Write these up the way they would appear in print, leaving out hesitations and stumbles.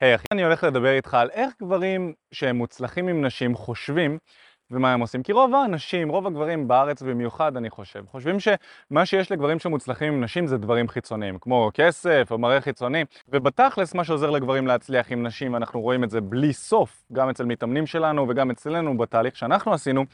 היי אחי, אני הולך לדבר איתך על איך גברים שהם מוצלחים עם נשים חושבים ומה הם עושים. כי רוב הגברים בארץ במיוחד, אני חושבים שמה שיש לגברים שמוצלחים עם נשים זה דברים חיצוניים, כמו כסף או מראה חיצוני. ובתכלס מה שעוזר לגברים להצליח עם נשים, ואנחנו רואים את זה בלי סוף, גם אצל מתאמנים שלנו וגם אצלנו בתהליך שאנחנו עשינו,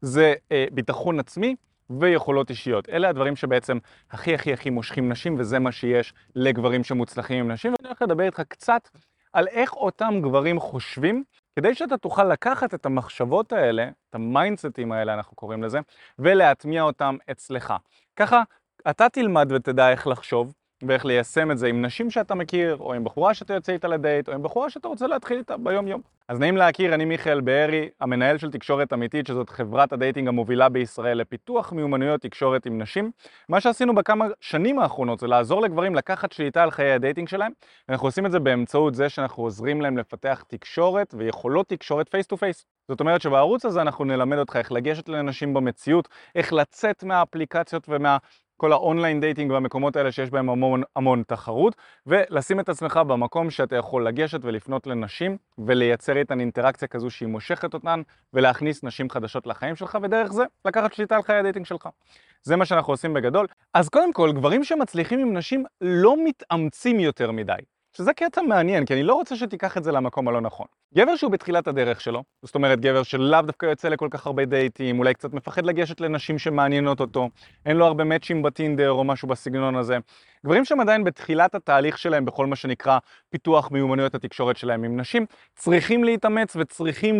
זה ביטחון עצמי ויכולות אישיות. אלה הדברים שבעצם הכי מושכים נשים, וזה מה שיש לגברים שמוצלחים עם נשים. ואני הולך לדבר איתך קצת על איך אותם גברים חושבים, כדי שאתה תוכל לקחת את המחשבות האלה, את המיינדסטים האלה אנחנו קוראים לזה, ולהטמיע אותם אצלך. ככה אתה תלמד ותדע איך לחשוב, ואיך ליישם את זה עם נשים שאתה מכיר, או עם בחורה שאתה יוצא איתה לדייט, או עם בחורה שאתה רוצה להתחיל איתה ביום יום. אז נעים להכיר, אני מיכאל בארי, המנהל של תקשורת אמיתית, שזאת חברת הדייטינג המובילה בישראל לפיתוח מיומנויות תקשורת עם נשים. מה שעשינו בכמה שנים האחרונות זה לעזור לגברים לקחת שליטה על חיי הדייטינג שלהם. אנחנו עושים את זה באמצעות זה שאנחנו עוזרים להם לפתח תקשורת ויכולות תקשורת פייס טו פייס. זאת אומרת שבערוץ הזה אנחנו נלמד אותך איך לגשת לנשים במציאות, איך לצאת מהאפליקציות כל האונליין דייטינג והמקומות האלה שיש בהם המון תחרות, ולשים את עצמך במקום שאתה יכול לגשת ולפנות לנשים ולייצר איתן אינטראקציה כזו שהיא מושכת אותן ולהכניס נשים חדשות לחיים שלך, ודרך זה לקחת שליטה על חיי הדייטינג שלך. זה מה שאנחנו עושים בגדול. אז קודם כל, גברים שמצליחים עם נשים לא מתאמצים יותר מדי. שזה קטע מעניין, כי אני לא רוצה שתיקח את זה למקום הלא נכון. גבר שהוא בתחילת הדרך שלו, זאת אומרת גבר שלאו דווקא יוצא לכל כך הרבה דייטים, אולי קצת מפחד לגשת לנשים שמעניינות אותו, אין לו הרבה מאצ'ים בטינדר או משהו בסגנון הזה. גברים שהם עדיין בתחילת התהליך שלהם בכל מה שנקרא פיתוח מיומנויות התקשורת שלהם עם נשים, צריכים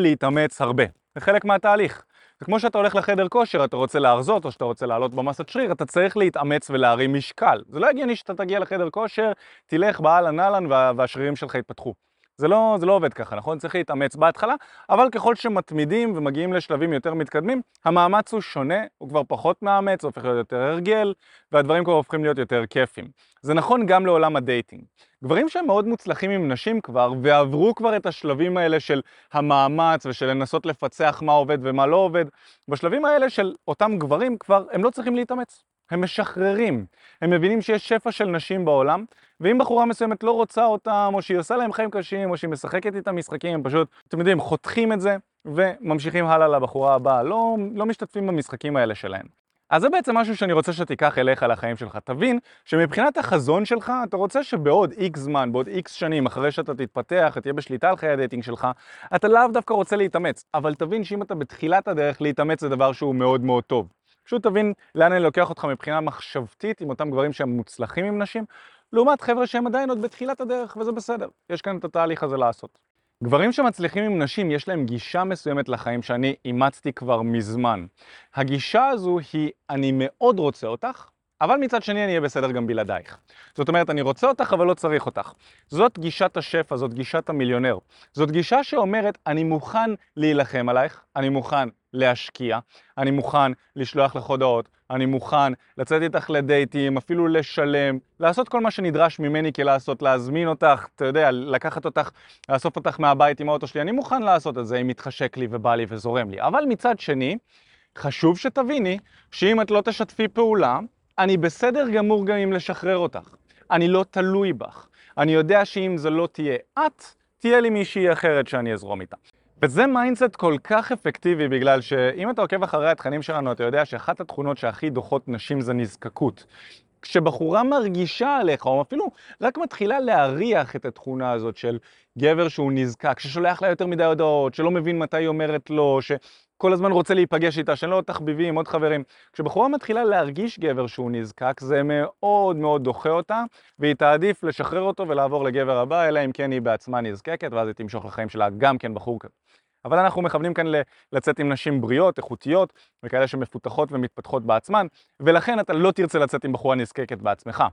להתאמץ הרבה. זה חלק מהתהליך. כמו שאתה הולך לחדר כושר, אתה רוצה להרזות או שאתה רוצה לעלות במסת שריר, אתה צריך להתאמץ ולהרים משקל. זה לא הגיוני שאתה תגיע לחדר כושר, תלך באלן אלן והשרירים שלך יתפתחו. זה לא עובד ככה, נכון? צריך להתאמץ בהתחלה, אבל ככל שמתמידים ומגיעים לשלבים יותר מתקדמים, המאמץ הוא שונה, הוא כבר פחות מאמץ, הופך להיות יותר הרגל, והדברים כבר הופכים להיות יותר כיפים. זה נכון גם לעולם הדייטינג. גברים שהם מאוד מוצלחים עם נשים כבר, ועברו כבר את השלבים האלה של המאמץ ושל לנסות לפצח מה עובד ומה לא עובד, בשלבים האלה של אותם גברים כבר הם לא צריכים להתאמץ. הם משחררים, הם מבינים שיש שפע של נשים בעולם, ואם בחורה מסוימת לא רוצה אותם, או שהיא עושה להם חיים קשים, או שהיא משחקת איתם משחקים, הם פשוט, אתם יודעים, חותכים את זה, וממשיכים הלאה לבחורה הבאה, לא משתתפים במשחקים האלה שלהם. אז זה בעצם משהו שאני רוצה שתיקח אליך לחיים שלך. תבין שמבחינת החזון שלך, אתה רוצה שבעוד X זמן, בעוד X שנים, אחרי שאתה תתפתח, אתה תהיה בשליטה על חיי הדייטינג שלך, אתה לאו דווקא רוצה להתאמץ, אבל תבין שאם אתה בתחילת הדרך, להתאמץ זה דבר שהוא מאוד מאוד טוב. פשוט תבין לאן אני לוקח אותך מבחינה מחשבתית עם אותם גברים שהם מוצלחים עם נשים, לעומת חבר'ה שהם עדיין עוד בתחילת הדרך, וזה בסדר. יש כאן את התהליך הזה לעשות. גברים שמצליחים עם נשים, יש להם גישה מסוימת לחיים שאני אימצתי כבר מזמן. הגישה הזו היא, אני מאוד רוצה אותך, אבל מצד שני אני אהיה בסדר גם בלעדייך. זאת אומרת, אני רוצה אותך, אבל לא צריך אותך. זאת גישת השפע, זאת גישת המיליונר. זאת גישה שאומרת, אני מוכן להילחם עלייך, אני מוכן להשקיע, אני מוכן לשלוח לך הודעות, אני מוכן לצאת איתך לדייטים, אפילו לשלם, לעשות כל מה שנדרש ממני כלעשות, להזמין אותך, אתה יודע, לקחת אותך, לאסוף אותך מהבית עם האוטו שלי, אני מוכן לעשות את זה אם מתחשק לי ובא לי וזורם לי. אבל מצד שני, חשוב שתביני שאם את לא תשתפי פעולה, אני בסדר גמור גם אם לשחרר אותך. אני לא תלוי בך. אני יודע שאם זה לא תהיה את, תהיה לי מישהי אחרת שאני אזרום איתה. וזה מיינדסט כל כך אפקטיבי, בגלל שאם אתה עוקב אחרי התכנים שלנו, אתה יודע שאחת התכונות שהכי דוחות נשים זה נזקקות. כשבחורה מרגישה עליך, או אפילו רק מתחילה להריח את התכונה הזאת של גבר שהוא נזקק, ששולח לה יותר מדי הודעות, שלא מבין מתי היא אומרת לו, כל הזמן רוצה להיפגש איתה, שאין לו תחביבים, עוד חברים. כשבחורה מתחילה להרגיש גבר שהוא נזקק, זה מאוד מאוד דוחה אותה, והיא תעדיף לשחרר אותו ולעבור לגבר הבא, אלא אם כן היא בעצמה נזקקת, ואז היא תמשוך לחיים שלה גם כן בחור כזה. אבל אנחנו מכוונים כאן לצאת עם נשים בריאות, איכותיות, וכאלה שמפותחות ומתפתחות בעצמן, ולכן אתה לא תרצה לצאת עם בחורה נזקקת בעצמך.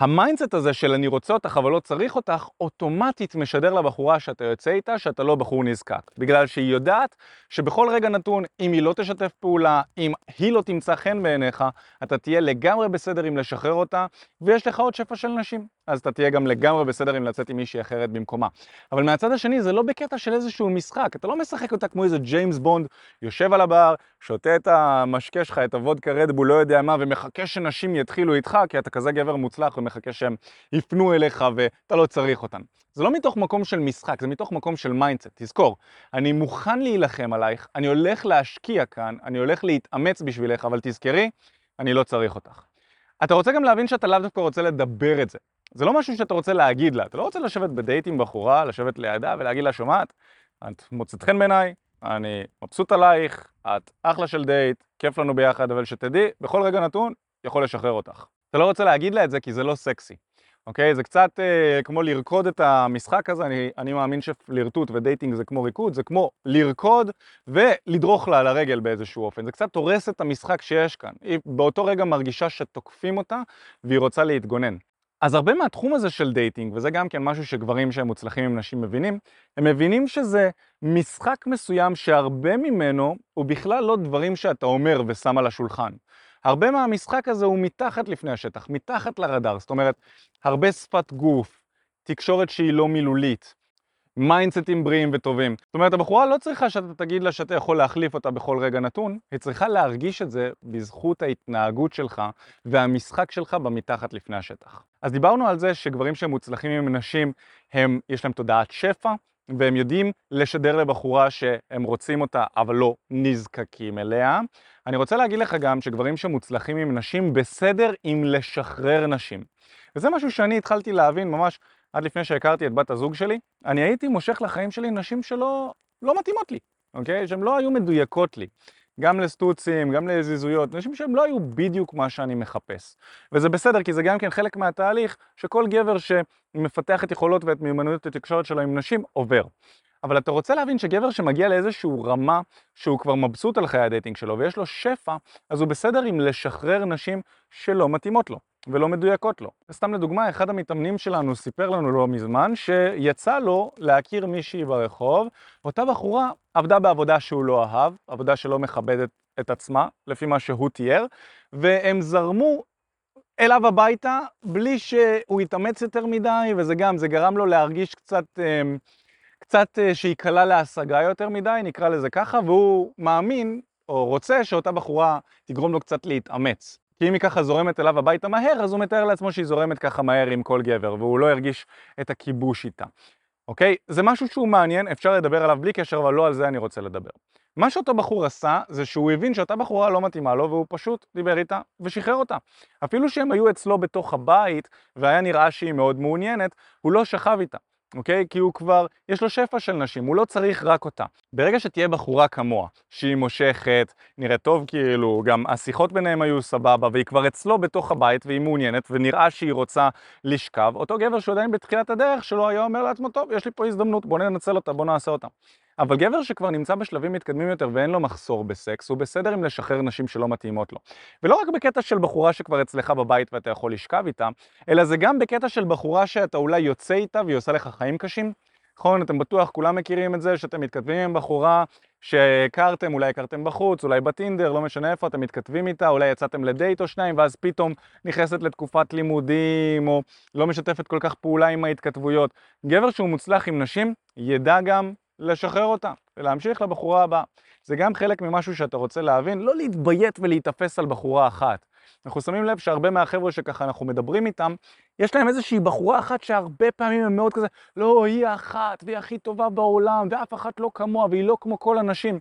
המיינדסט הזה של אני רוצה אותך אבל לא צריך אותך, אוטומטית משדר לבחורה שאתה יוצא איתה שאתה לא בחור נזקק. בגלל שהיא יודעת שבכל רגע נתון, אם היא לא תשתף פעולה, אם היא לא תמצא חן בעיניך, אתה תהיה לגמרי בסדר אם לשחרר אותה, ויש לך עוד שפע של נשים. אז אתה תהיה גם לגמרי בסדר אם לצאת עם מישהי אחרת במקומה. אבל מהצד השני זה לא בקטע של איזשהו משחק, אתה לא משחק אותה כמו איזה ג'יימס בונד, יושב על הבר, שותה את המשקה שלך, את הוודקה רדבול, לא יודע מה, ומחכה שנשים יתחילו איתך, כי אתה כזה גבר מוצלח ומחכה שהם יפנו אליך ואתה לא צריך אותן. זה לא מתוך מקום של משחק, זה מתוך מקום של מיינדסט. תזכור, אני מוכן להילחם עלייך, אני הולך להשקיע כאן, אני הולך להתאמץ בשבילך, אבל תזכרי, אני לא צריך אותך. אתה רוצה גם להבין שאתה לאו דווקא רוצה לדבר את זה. זה לא משהו שאתה רוצה להגיד לה. אתה לא רוצה לשבת בדייט עם בחורה, לשבת לידה ולהגיד לה, שומעת, את מוצאת חן בעיניי, אני מבסוט עלייך, את אחלה של דייט, כיף לנו ביחד, אבל שתדעי, בכל רגע נתון יכול לשחרר אותך. אתה לא רוצה להגיד לה את זה כי זה לא סקסי. אוקיי? זה קצת כמו לרקוד את המשחק הזה. אני מאמין שלרטוט ודייטינג זה כמו ריקוד, זה כמו לרקוד ולדרוך לה על הרגל באיזשהו אופן. זה קצת תורס את המשחק שיש כאן. היא באותו רגע מרגישה שתוקפים אותה והיא רוצה להתגונן. אז הרבה מהתחום הזה של דייטינג, וזה גם כן משהו שגברים שהם מוצלחים עם נשים מבינים, הם מבינים שזה משחק מסוים שהרבה ממנו הוא בכלל לא דברים שאתה אומר ושם על השולחן. הרבה מהמשחק הזה הוא מתחת לפני השטח, מתחת לרדאר, זאת אומרת, הרבה שפת גוף, תקשורת שהיא לא מילולית, מיינסטים בריאים וטובים. זאת אומרת, הבחורה לא צריכה שאתה תגיד לה שאתה יכול להחליף אותה בכל רגע נתון, היא צריכה להרגיש את זה בזכות ההתנהגות שלך והמשחק שלך במתחת לפני השטח. אז דיברנו על זה שגברים שמוצלחים עם נשים, יש להם תודעת שפע, והם יודעים לשדר לבחורה שהם רוצים אותה, אבל לא נזקקים אליה. אני רוצה להגיד לך גם שגברים שמוצלחים עם נשים בסדר עם לשחרר נשים. וזה משהו שאני התחלתי להבין ממש עד לפני שהכרתי את בת הזוג שלי. אני הייתי מושך לחיים שלי נשים שלא מתאימות לי, אוקיי? שהן לא היו מדויקות לי. גם לסטוצים, גם לזיזויות, נשים שהן לא היו בדיוק מה שאני מחפש. וזה בסדר, כי זה גם כן חלק מהתהליך שכל גבר שמפתח את יכולות ואת מיומנויות התקשורת שלו עם נשים עובר. אבל אתה רוצה להבין שגבר שמגיע לאיזשהו רמה שהוא כבר מבסוט על חיי הדייטינג שלו ויש לו שפע, אז הוא בסדר עם לשחרר נשים שלא מתאימות לו ולא מדויקות לו. סתם לדוגמה, אחד המתאמנים שלנו סיפר לנו לא מזמן שיצא לו להכיר מישהי ברחוב, אותה בחורה עבדה בעבודה שהוא לא אהב, עבודה שלא מכבדת את עצמה, לפי מה שהוא תיאר, והם זרמו אליו הביתה בלי שהוא יתאמץ יותר מדי, וזה גם, זה גרם לו להרגיש קצת שהיא קלה להשגה יותר מדי, נקרא לזה ככה, והוא מאמין או רוצה שאותה בחורה תגרום לו קצת להתאמץ. כי אם היא ככה זורמת אליו הביתה מהר, אז הוא מתאר לעצמו שהיא זורמת ככה מהר עם כל גבר, והוא לא הרגיש את הכיבוש איתה. אוקיי? זה משהו שהוא מעניין, אפשר לדבר עליו בלי קשר, אבל לא על זה אני רוצה לדבר. מה שאותו בחור עשה, זה שהוא הבין שאותה בחורה לא מתאימה לו, והוא פשוט דיבר איתה ושחרר אותה. אפילו שהם היו אצלו בתוך הבית, והיה נראה שהיא מאוד מעוניינת, הוא לא שכב איתה. אוקיי? כי הוא כבר, יש לו שפע של נשים, הוא לא צריך רק אותה. ברגע שתהיה בחורה כמוה, שהיא מושכת, נראה טוב כאילו, גם השיחות ביניהם היו סבבה, והיא כבר אצלו בתוך הבית, והיא מעוניינת, ונראה שהיא רוצה לשכב, אותו גבר שעדיין בתחילת הדרך שלו היה אומר לעצמו, טוב, יש לי פה הזדמנות, בוא ננצל אותה, בוא נעשה אותה. אבל גבר שכבר נמצא בשלבים מתקדמים יותר ואין לו מחסור בסקס, הוא בסדר עם לשחרר נשים שלא מתאימות לו. ולא רק בקטע של בחורה שכבר אצלך בבית ואתה יכול לשכב איתה, אלא זה גם בקטע של בחורה שאתה אולי יוצא איתה והיא עושה לך חיים קשים. נכון, אתם בטוח, כולם מכירים את זה, שאתם מתכתבים עם בחורה שהכרתם, אולי הכרתם בחוץ, אולי בטינדר, לא משנה איפה, אתם מתכתבים איתה, אולי יצאתם לדייט או שניים, ואז פתאום נכנסת לתקופת לימודים, או לא משתפת כל כך פעולה עם ההתכתבויות. גבר שהוא מוצלח עם נשים, ידע גם לשחרר אותה ולהמשיך לבחורה הבאה. זה גם חלק ממשהו שאתה רוצה להבין, לא להתביית ולהתאפס על בחורה אחת. אנחנו שמים לב שהרבה מהחבר'ה שככה אנחנו מדברים איתם, יש להם איזושהי בחורה אחת שהרבה פעמים הם מאוד כזה, לא, היא אחת והיא הכי טובה בעולם ואף אחת לא כמוה והיא לא כמו כל הנשים.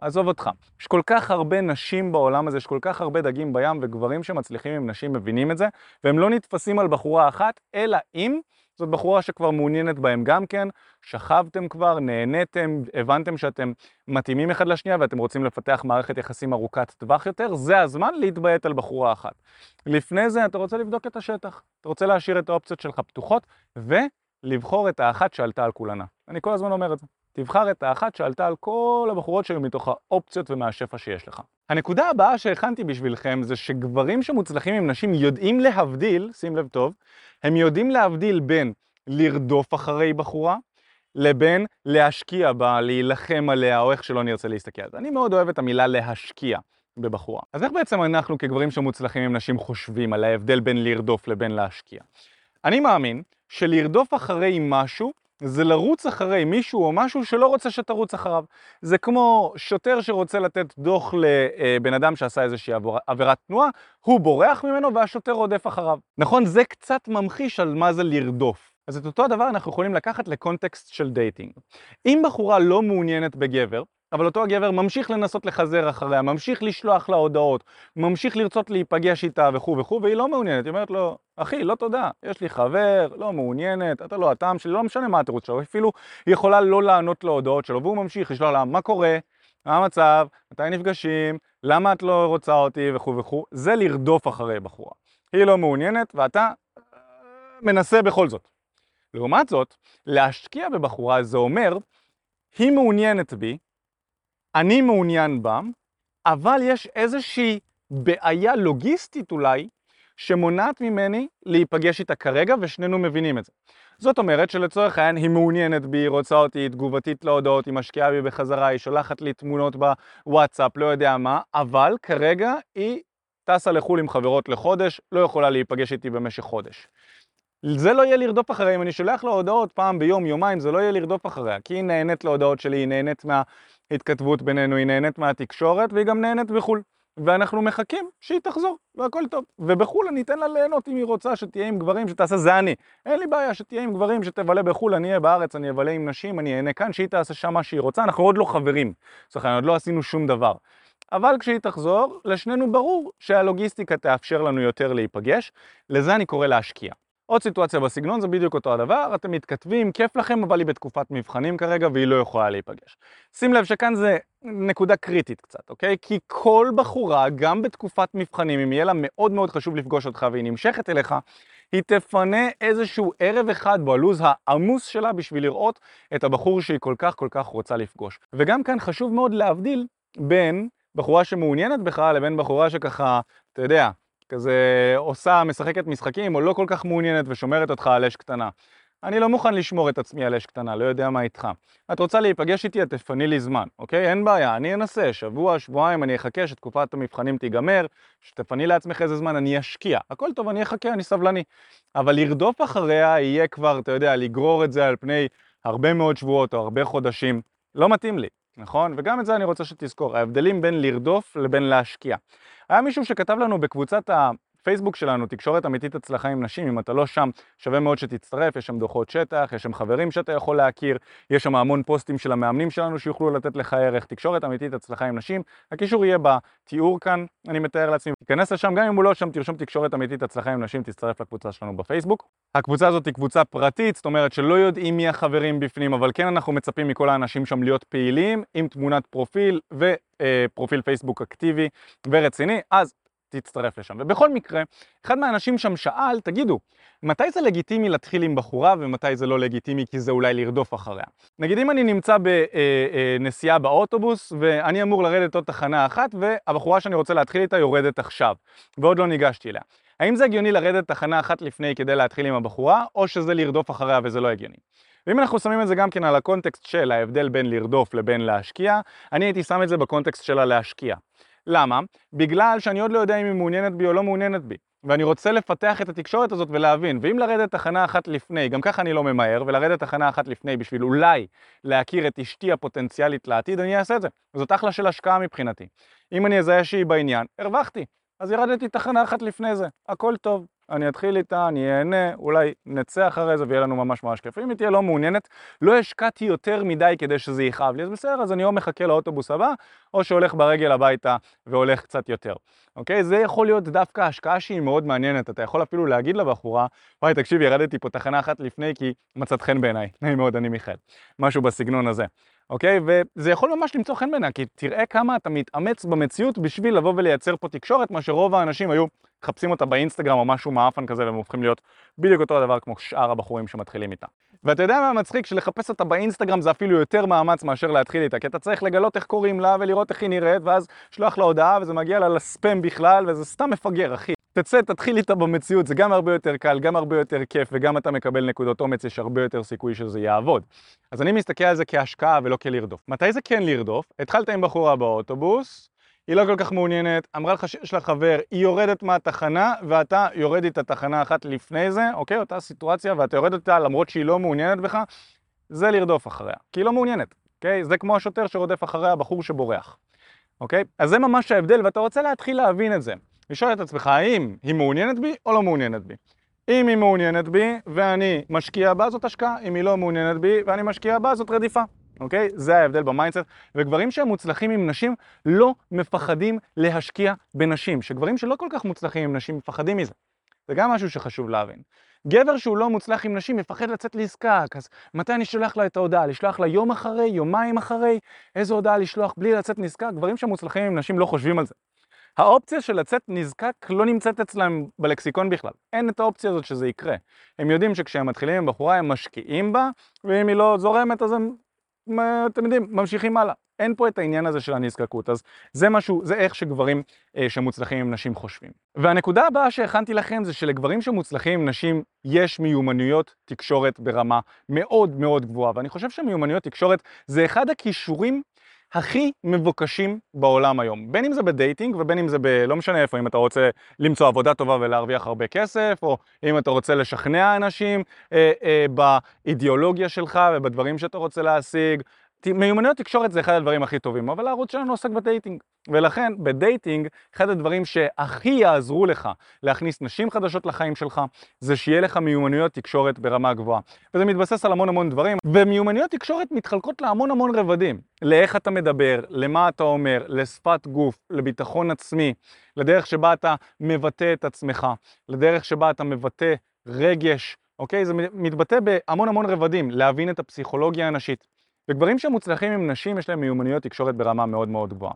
עזוב אותך, יש כל כך הרבה נשים בעולם הזה, יש כל כך הרבה דגים בים, וגברים שמצליחים עם נשים מבינים את זה, והם לא נתפסים על בחורה אחת, אלא אם זאת בחורה שכבר מעוניינת בהם גם כן, שכבתם כבר, נהניתם, הבנתם שאתם מתאימים אחד לשנייה ואתם רוצים לפתח מערכת יחסים ארוכת טווח יותר, זה הזמן להתביית על בחורה אחת. לפני זה אתה רוצה לבדוק את השטח, אתה רוצה להשאיר את האופציות שלך פתוחות, ולבחור את האחת שעלתה על כולנה. אני כל הזמן אומר את זה. תבחר את האחת שעלתה על כל הבחורות שהיו מתוך האופציות ומהשפע שיש לך. הנקודה הבאה שהכנתי בשבילכם זה שגברים שמוצלחים עם נשים יודעים להבדיל, שים לב טוב, הם יודעים להבדיל בין לרדוף אחרי בחורה, לבין להשקיע בה, להילחם עליה, או איך שלא נרצה להסתכל. אני מאוד אוהב את המילה להשקיע בבחורה. אז איך בעצם אנחנו כגברים שמוצלחים עם נשים חושבים על ההבדל בין לרדוף לבין להשקיע? אני מאמין שלרדוף אחרי משהו, זה לרוץ אחרי מישהו או משהו שלא רוצה שתרוץ אחריו. זה כמו שוטר שרוצה לתת דוח לבן אדם שעשה איזושהי עבירת תנועה, הוא בורח ממנו והשוטר רודף אחריו. נכון, זה קצת ממחיש על מה זה לרדוף. אז את אותו הדבר אנחנו יכולים לקחת לקונטקסט של דייטינג. אם בחורה לא מעוניינת בגבר, אבל אותו הגבר ממשיך לנסות לחזר אחריה, ממשיך לשלוח לה הודעות, ממשיך לרצות להיפגש איתה וכו' וכו', והיא לא מעוניינת. היא אומרת לו, אחי, לא תודה, יש לי חבר, לא מעוניינת, אתה לא הטעם שלי, לא משנה מה התירוץ שלו, אפילו היא יכולה לא לענות להודעות שלו, והוא ממשיך לשלוח לה, מה קורה, מה המצב, מתי נפגשים, למה את לא רוצה אותי וכו' וכו'. זה לרדוף אחרי בחורה. היא לא מעוניינת ואתה מנסה בכל זאת. לעומת זאת, להשקיע בבחורה זה אומר, היא מעוניינת בי, אני מעוניין בה, אבל יש איזושהי בעיה לוגיסטית אולי, שמונעת ממני להיפגש איתה כרגע, ושנינו מבינים את זה. זאת אומרת שלצורך העניין היא מעוניינת בי, רוצה אותי, תגובתית להודעות, היא משקיעה בי בחזרה, היא שולחת לי תמונות בוואטסאפ, לא יודע מה, אבל כרגע היא טסה לחול עם חברות לחודש, לא יכולה להיפגש איתי במשך חודש. זה לא יהיה לרדוף אחריה, אם אני שולח לה הודעות פעם ביום, יומיים, זה לא יהיה לרדוף אחריה, כי היא נהנית להודעות שלי, היא נהנית מההתכתבות בינינו, היא נהנית מהתקשורת, והיא גם נהנית בחול. ואנחנו מחכים שהיא תחזור, והכל טוב. ובחול אני אתן לה ליהנות אם היא רוצה שתהיה עם גברים, שתעשה זה אני. אין לי בעיה שתהיה עם גברים, שתבלה בחול, אני אהיה בארץ, אני אבלה עם נשים, אני אהנה כאן, שהיא תעשה שם מה שהיא רוצה, אנחנו עוד לא חברים. סליחה, עוד לא עשינו שום דבר. אבל כשהיא תחזור, לשנינו ברור שהלוגיסטיקה תאפשר לנו יותר להיפגש. לזה אני קורא להשקיע. עוד סיטואציה בסגנון, זה בדיוק אותו הדבר, אתם מתכתבים, כיף לכם, אבל היא בתקופת מבחנים כרגע, והיא לא יכולה להיפגש. שים לב שכאן זה נקודה קריטית קצת, אוקיי? כי כל בחורה, גם בתקופת מבחנים, אם יהיה לה מאוד מאוד חשוב לפגוש אותך, והיא נמשכת אליך, היא תפנה איזשהו ערב אחד בלוז העמוס שלה, בשביל לראות את הבחור שהיא כל כך כל כך רוצה לפגוש. וגם כאן חשוב מאוד להבדיל בין בחורה שמעוניינת בך, לבין בחורה שככה, אתה יודע, כזה עושה, משחקת משחקים, או לא כל כך מעוניינת ושומרת אותך על אש קטנה. אני לא מוכן לשמור את עצמי על אש קטנה, לא יודע מה איתך. את רוצה להיפגש איתי, את תפני לי זמן, אוקיי? אין בעיה, אני אנסה, שבוע, שבועיים, אני אחכה שתקופת המבחנים תיגמר, שתפני לעצמך איזה זמן, אני אשקיע. הכל טוב, אני אחכה, אני סבלני. אבל לרדוף אחריה יהיה כבר, אתה יודע, לגרור את זה על פני הרבה מאוד שבועות או הרבה חודשים. לא מתאים לי. נכון? וגם את זה אני רוצה שתזכור, ההבדלים בין לרדוף לבין להשקיע. היה מישהו שכתב לנו בקבוצת הפייסבוק שלנו, תקשורת אמיתית הצלחה עם נשים, אם אתה לא שם, שווה מאוד שתצטרף, יש שם דוחות שטח, יש שם חברים שאתה יכול להכיר, יש שם המון פוסטים של המאמנים שלנו שיוכלו לתת לך ערך, תקשורת אמיתית הצלחה עם נשים, הקישור יהיה בתיאור כאן, אני מתאר לעצמי, תיכנס לשם, גם אם הוא לא שם, תרשום תקשורת אמיתית הצלחה עם נשים, תצטרף לקבוצה שלנו בפייסבוק. הקבוצה הזאת היא קבוצה פרטית, זאת אומרת שלא יודעים מי החברים בפנים, אבל כן אנחנו מצפים מכל האנשים שם להיות פעילים, עם תמונת פרופיל ופרופיל פייסבוק אקטיבי ורציני, אז תצטרף לשם. ובכל מקרה, אחד מהאנשים שם שאל, תגידו, מתי זה לגיטימי להתחיל עם בחורה ומתי זה לא לגיטימי כי זה אולי לרדוף אחריה? נגיד אם אני נמצא בנסיעה באוטובוס ואני אמור לרדת עוד תחנה אחת והבחורה שאני רוצה להתחיל איתה יורדת עכשיו ועוד לא ניגשתי אליה. האם זה הגיוני לרדת תחנה אחת לפני כדי להתחיל עם הבחורה או שזה לרדוף אחריה וזה לא הגיוני? ואם אנחנו שמים את זה גם כן על הקונטקסט של ההבדל בין לרדוף לבין להשקיע, אני הייתי שם את זה בקונטקסט של להשקיע. למה? בגלל שאני עוד לא יודע אם היא מעוניינת בי או לא מעוניינת בי, ואני רוצה לפתח את התקשורת הזאת ולהבין, ואם לרדת תחנה אחת לפני, גם ככה אני לא ממהר, ולרדת תחנה אחת לפני בשביל אולי להכיר את אשתי הפוטנציאלית לעתיד, אני אעשה את זה. זאת אחלה של השקעה מבחינתי. אם אני אזהה שהיא בעניין, הרווחתי, אז ירדתי תחנה אחת לפני זה, הכל טוב. אני אתחיל איתה, אני אהנה, אולי נצא אחרי זה ויהיה לנו ממש ממש כיף. אם היא תהיה לא מעוניינת, לא השקעתי יותר מדי כדי שזה יכאב לי, אז בסדר, אז אני או מחכה לאוטובוס הבא, או שהולך ברגל הביתה והולך קצת יותר. אוקיי? זה יכול להיות דווקא השקעה שהיא מאוד מעניינת. אתה יכול אפילו להגיד לבחורה, וואי, תקשיב, ירדתי פה תחנה אחת לפני כי מצאת חן בעיניי. נעים מאוד, אני מיכאל. משהו בסגנון הזה. אוקיי? וזה יכול ממש למצוא חן בעיניי, כי תראה כמה אתה מתאמץ במציאות בשביל לבוא ולייצר פה תקשורת, מה שרוב האנשים היו מחפשים אותה באינסטגרם או משהו מאפן כזה, והם הופכים להיות בדיוק אותו הדבר כמו שאר הבחורים שמתחילים איתה. ואתה יודע מה מצחיק? שלחפש אותה באינסטגרם זה אפילו יותר מאמץ מאשר להתחיל איתה, כי אתה צריך לגלות איך קוראים לה ולראות איך היא נראית, ואז שלוח לה הודעה וזה מגיע לה לספם בכלל, וזה סתם מפגר, אחי. תצא, תתחיל איתה במציאות, זה גם הרבה יותר קל, גם הרבה יותר כיף, וגם אתה מקבל נקודות אומץ, יש הרבה יותר סיכוי שזה יעבוד. אז אני מסתכל על זה כהשקעה ולא כלרדוף. מתי זה כן לרדוף? התחלת עם בחורה באוטובוס, היא לא כל כך מעוניינת, אמרה לך שיש לה חבר, היא יורדת מהתחנה, ואתה יורד איתה תחנה אחת לפני זה, אוקיי? אותה סיטואציה, ואתה יורד איתה למרות שהיא לא מעוניינת בך, זה לרדוף אחריה, כי היא לא מעוניינת, אוקיי? זה כמו השוטר שרודף אחריה, הבחור שבורח, אוקיי? אז זה ממש ההבדל, ואתה רוצה להתחיל להבין את זה. לשאול את עצמך, האם היא מעוניינת בי או לא מעוניינת בי? אם היא מעוניינת בי ואני משקיע בה, זאת השקעה. אם היא לא מעוניינת בי ואני משקיע בה, זאת רדיפה. אוקיי? זה ההבדל במיינדסט. וגברים שהם מוצלחים עם נשים לא מפחדים להשקיע בנשים. שגברים שלא כל כך מוצלחים עם נשים מפחדים מזה. זה גם משהו שחשוב להבין. גבר שהוא לא מוצלח עם נשים מפחד לצאת לעסקה, אז מתי אני שולח לה את ההודעה? לשלוח לה יום אחרי, יומיים אחרי? איזו הודעה לשלוח בלי לצאת נזקק? גברים שמוצלחים עם נשים לא חושבים על זה. האופציה של לצאת נזקק לא נמצאת אצלם בלקסיקון בכלל. אין את האופציה הזאת שזה יקרה. הם יודעים שכשהם מתחילים עם בחורה, הם משקיעים בה, ואם היא לא זורמת, אז הם, אתם יודעים, ממשיכים הלאה. אין פה את העניין הזה של הנזקקות. אז זה משהו, זה איך שגברים שמוצלחים עם נשים חושבים. והנקודה הבאה שהכנתי לכם זה שלגברים שמוצלחים עם נשים יש מיומנויות תקשורת ברמה מאוד מאוד גבוהה. ואני חושב שמיומנויות תקשורת זה אחד הכישורים הכי מבוקשים בעולם היום. בין אם זה בדייטינג ובין אם זה לא משנה איפה, אם אתה רוצה למצוא עבודה טובה ולהרוויח הרבה כסף, או אם אתה רוצה לשכנע אנשים באידיאולוגיה שלך ובדברים שאתה רוצה להשיג. מיומנויות תקשורת זה אחד הדברים הכי טובים, אבל הערוץ שלנו עוסק בדייטינג. ולכן בדייטינג, אחד הדברים שהכי יעזרו לך להכניס נשים חדשות לחיים שלך, זה שיהיה לך מיומנויות תקשורת ברמה גבוהה. וזה מתבסס על המון המון דברים, ומיומנויות תקשורת מתחלקות להמון המון רבדים. לאיך אתה מדבר, למה אתה אומר, לשפת גוף, לביטחון עצמי, לדרך שבה אתה מבטא את עצמך, לדרך שבה אתה מבטא רגש, אוקיי? זה מתבטא בהמון המון רבדים, להבין את הפסיכולוגיה הנשית. וגברים שמוצלחים עם נשים יש להם מיומנויות תקשורת ברמה מאוד מאוד גבוהה.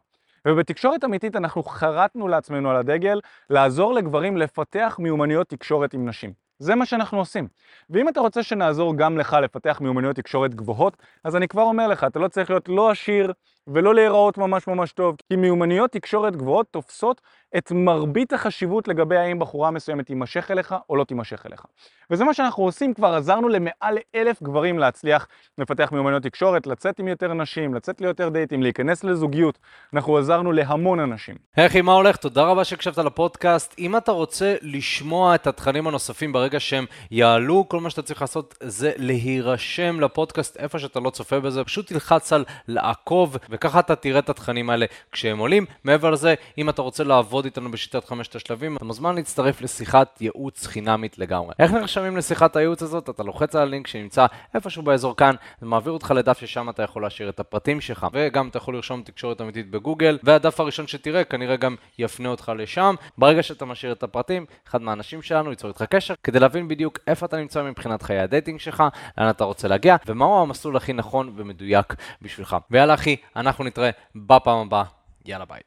ובתקשורת אמיתית אנחנו חרטנו לעצמנו על הדגל לעזור לגברים לפתח מיומנויות תקשורת עם נשים. זה מה שאנחנו עושים. ואם אתה רוצה שנעזור גם לך לפתח מיומנויות תקשורת גבוהות, אז אני כבר אומר לך, אתה לא צריך להיות לא עשיר ולא להיראות ממש ממש טוב, כי מיומנויות תקשורת גבוהות תופסות את מרבית החשיבות לגבי האם בחורה מסוימת תימשך אליך או לא תימשך אליך. וזה מה שאנחנו עושים, כבר עזרנו למעל 1,000 גברים להצליח לפתח מיומנויות תקשורת, לצאת עם יותר נשים, לצאת ליותר דייטים, להיכנס לזוגיות. אנחנו עזרנו להמון אנשים. היי, מה הולך? תודה רבה שקשבת לפודקאסט. אם אתה רוצה לשמוע את התכנים הנוספים ברגע שהם יעלו, כל מה שאתה צריך לעשות זה להירשם לפודקאסט איפה שאתה לא צופה בזה, פשוט תלחץ על לעקוב, וככה אתה תראה את התכנים האלה כשהם עולים. מעבר לזה, אם אתה רוצה לעבוד איתנו בשיטת 5 השלבים, אתה מוזמן להצטרף לשיחת ייעוץ חינמית לגמרי. איך נרשמים לשיחת הייעוץ הזאת? אתה לוחץ על הלינק שנמצא איפשהו באזור כאן, ומעביר אותך לדף ששם אתה יכול להשאיר את הפרטים שלך, וגם אתה יכול לרשום תקשורת אמיתית בגוגל, והדף הראשון שתראה כנראה גם יפנה אותך לשם. ברגע שאתה משאיר את הפרטים, אחד מהאנשים שלנו ייצור איתך קשר, כדי להבין בדיוק איפה אתה נמצא מבחינת חיי הדייטינג שלך, לאן אתה רוצה להגיע, ומהו המסלול הכי נכון ומדויק בשבילך. ויאללה אחי, אנחנו נתראה בפעם הבאה. יאללה ביי.